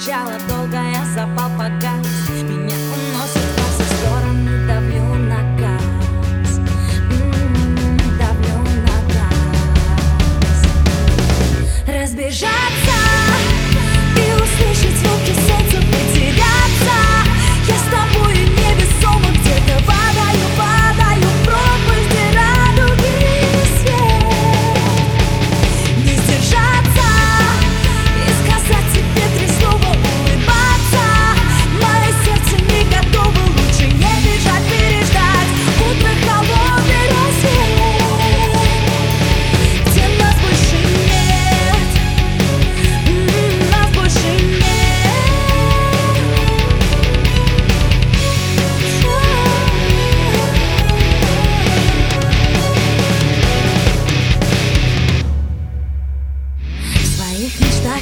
кричала долго, я запал погас. Меня уносит в разные стороны, давлю на газ. Давлю на газ. Разбежаться и услышать звуки сердца, потеряться. Я с тобой невесомо где-то падаю, падаю в пропасть.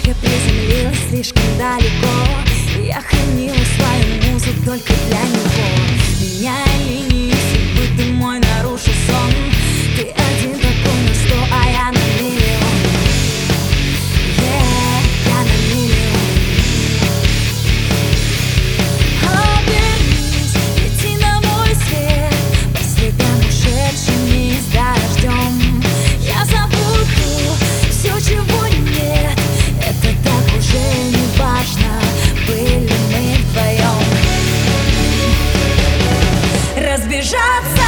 Я приземлилась слишком далеко, я хранила свою музу только для него. Меняя линии судьбы, ты мой нарушил сон. Ты один такой на 100, а я на миллион. Я на миллион. Обернись, лети на мой свет. Последним ушедшим не дождем. Я забуду все, чего нет. Это так уже не важно, были мы вдвоем. Разбежаться.